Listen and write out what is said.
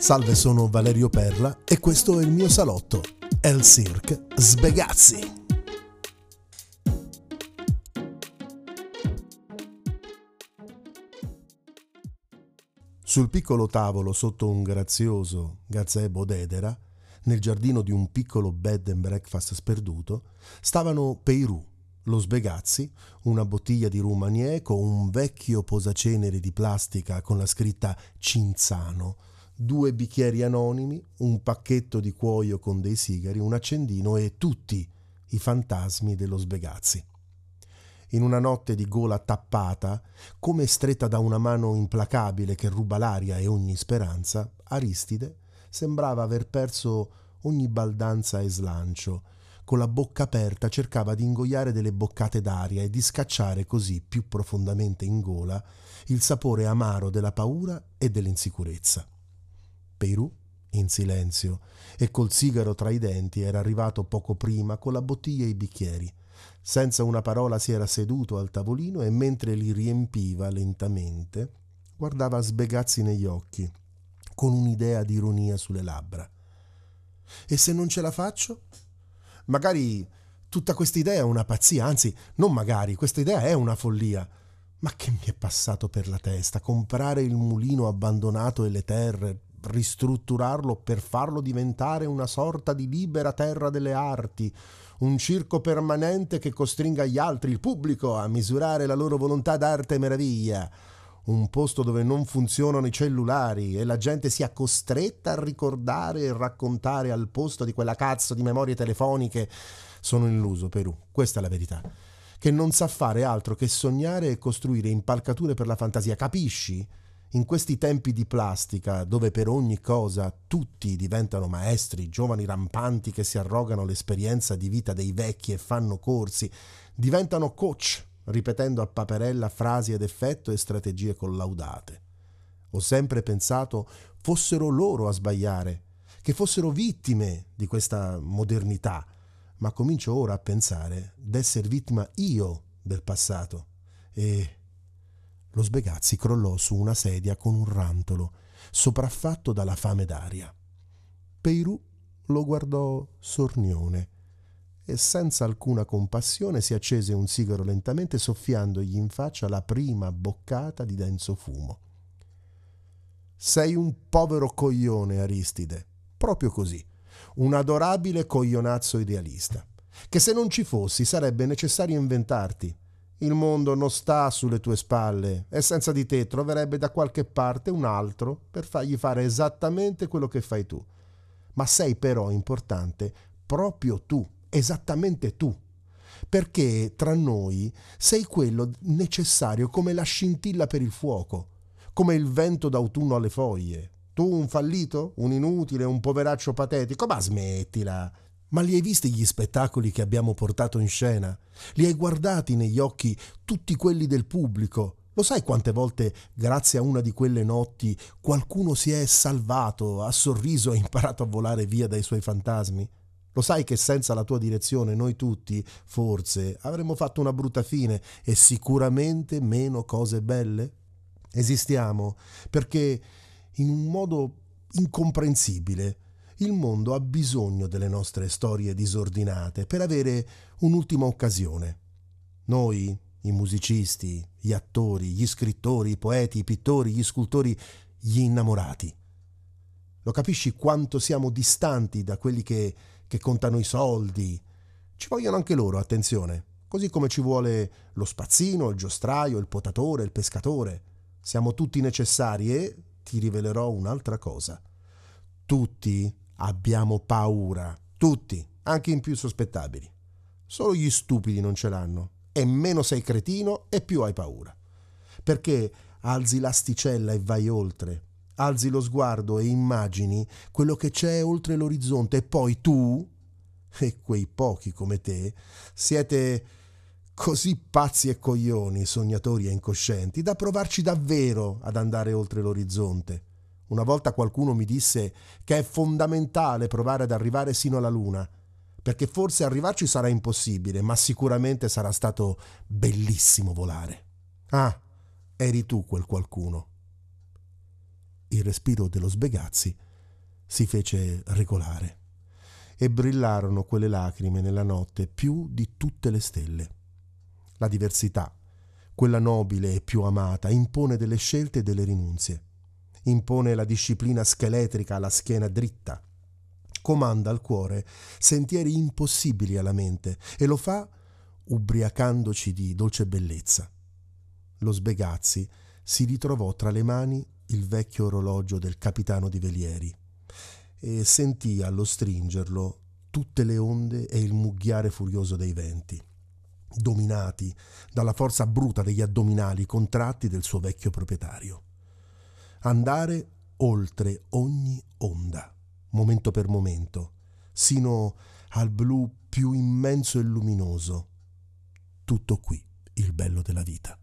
Salve, sono Valerio Perla e questo è il mio salotto, El Cirque Sbegazzi. Sul piccolo tavolo sotto un grazioso gazebo d'edera, nel giardino di un piccolo bed and breakfast sperduto, stavano Peirù, lo Sbegazzi, una bottiglia di rum aniejo, un vecchio posacenere di plastica con la scritta Cinzano, due bicchieri anonimi, un pacchetto di cuoio con dei sigari, un accendino e tutti i fantasmi dello Sbegazzi. In una notte di gola tappata, come stretta da una mano implacabile che ruba l'aria e ogni speranza, Aristide sembrava aver perso ogni baldanza e slancio. Con la bocca aperta cercava di ingoiare delle boccate d'aria e di scacciare così più profondamente in gola il sapore amaro della paura e dell'insicurezza. Peirù, in silenzio e col sigaro tra i denti, era arrivato poco prima con la bottiglia e i bicchieri. Senza una parola si era seduto al tavolino e mentre li riempiva lentamente guardava Sbegazzi negli occhi con un'idea di ironia sulle labbra. E se non ce la faccio? Magari tutta questa idea è una pazzia, anzi non magari, questa idea è una follia. Ma che mi è passato per la testa? Comprare il mulino abbandonato e le terre, ristrutturarlo per farlo diventare una sorta di libera terra delle arti, un circo permanente che costringa gli altri, il pubblico, a misurare la loro volontà d'arte e meraviglia. Un posto dove non funzionano i cellulari e la gente sia costretta a ricordare e raccontare al posto di quella cazzo di memorie telefoniche. Sono illuso, Peirù, questa è la verità, che non sa fare altro che sognare e costruire impalcature per la fantasia, capisci? In questi tempi di plastica, dove per ogni cosa tutti diventano maestri, giovani rampanti che si arrogano l'esperienza di vita dei vecchi e fanno corsi, diventano coach, ripetendo a paperella frasi ad effetto e strategie collaudate. Ho sempre pensato fossero loro a sbagliare, che fossero vittime di questa modernità, ma comincio ora a pensare d'essere vittima io del passato. E lo Sbegazzi crollò su una sedia con un rantolo, sopraffatto dalla fame d'aria. Peirù lo guardò sornione e senza alcuna compassione si accese un sigaro lentamente, soffiandogli in faccia la prima boccata di denso fumo. «Sei un povero coglione, Aristide, proprio così, un adorabile coglionazzo idealista, che se non ci fossi sarebbe necessario inventarti. Il mondo non sta sulle tue spalle e senza di te troverebbe da qualche parte un altro per fargli fare esattamente quello che fai tu. Ma sei però importante proprio tu, esattamente tu, perché tra noi sei quello necessario come la scintilla per il fuoco, come il vento d'autunno alle foglie. Tu un fallito, un inutile, un poveraccio patetico, ma smettila. Ma li hai visti gli spettacoli che abbiamo portato in scena? Li hai guardati negli occhi tutti quelli del pubblico? Lo sai quante volte, grazie a una di quelle notti, qualcuno si è salvato, ha sorriso e imparato a volare via dai suoi fantasmi? Lo sai che senza la tua direzione noi tutti, forse, avremmo fatto una brutta fine e sicuramente meno cose belle? Esistiamo perché, in un modo incomprensibile, il mondo ha bisogno delle nostre storie disordinate per avere un'ultima occasione. Noi, i musicisti, gli attori, gli scrittori, i poeti, i pittori, gli scultori, gli innamorati. Lo capisci quanto siamo distanti da quelli che contano i soldi? Ci vogliono anche loro, attenzione, così come ci vuole lo spazzino, il giostraio, il potatore, il pescatore. Siamo tutti necessari e ti rivelerò un'altra cosa. Tutti abbiamo paura, tutti, anche i più sospettabili. Solo gli stupidi non ce l'hanno, e meno sei cretino e più hai paura. Perché alzi l'asticella e vai oltre. Alzi lo sguardo e immagini quello che c'è oltre l'orizzonte e poi tu e quei pochi come te siete così pazzi e coglioni, sognatori e incoscienti da provarci davvero ad andare oltre l'orizzonte. Una volta qualcuno mi disse che è fondamentale provare ad arrivare sino alla luna, perché forse arrivarci sarà impossibile, ma sicuramente sarà stato bellissimo volare. Ah, eri tu quel qualcuno. Il respiro dello Sbegazzi si fece regolare e brillarono quelle lacrime nella notte più di tutte le stelle. La diversità, quella nobile e più amata, impone delle scelte e delle rinunzie, impone la disciplina scheletrica alla schiena dritta, comanda al cuore sentieri impossibili alla mente e lo fa ubriacandoci di dolce bellezza. Lo Sbegazzi si ritrovò tra le mani il vecchio orologio del capitano di velieri e sentì allo stringerlo tutte le onde e il mugghiare furioso dei venti, dominati dalla forza bruta degli addominali contratti del suo vecchio proprietario. Andare oltre ogni onda, momento per momento, sino al blu più immenso e luminoso. Tutto qui il bello della vita.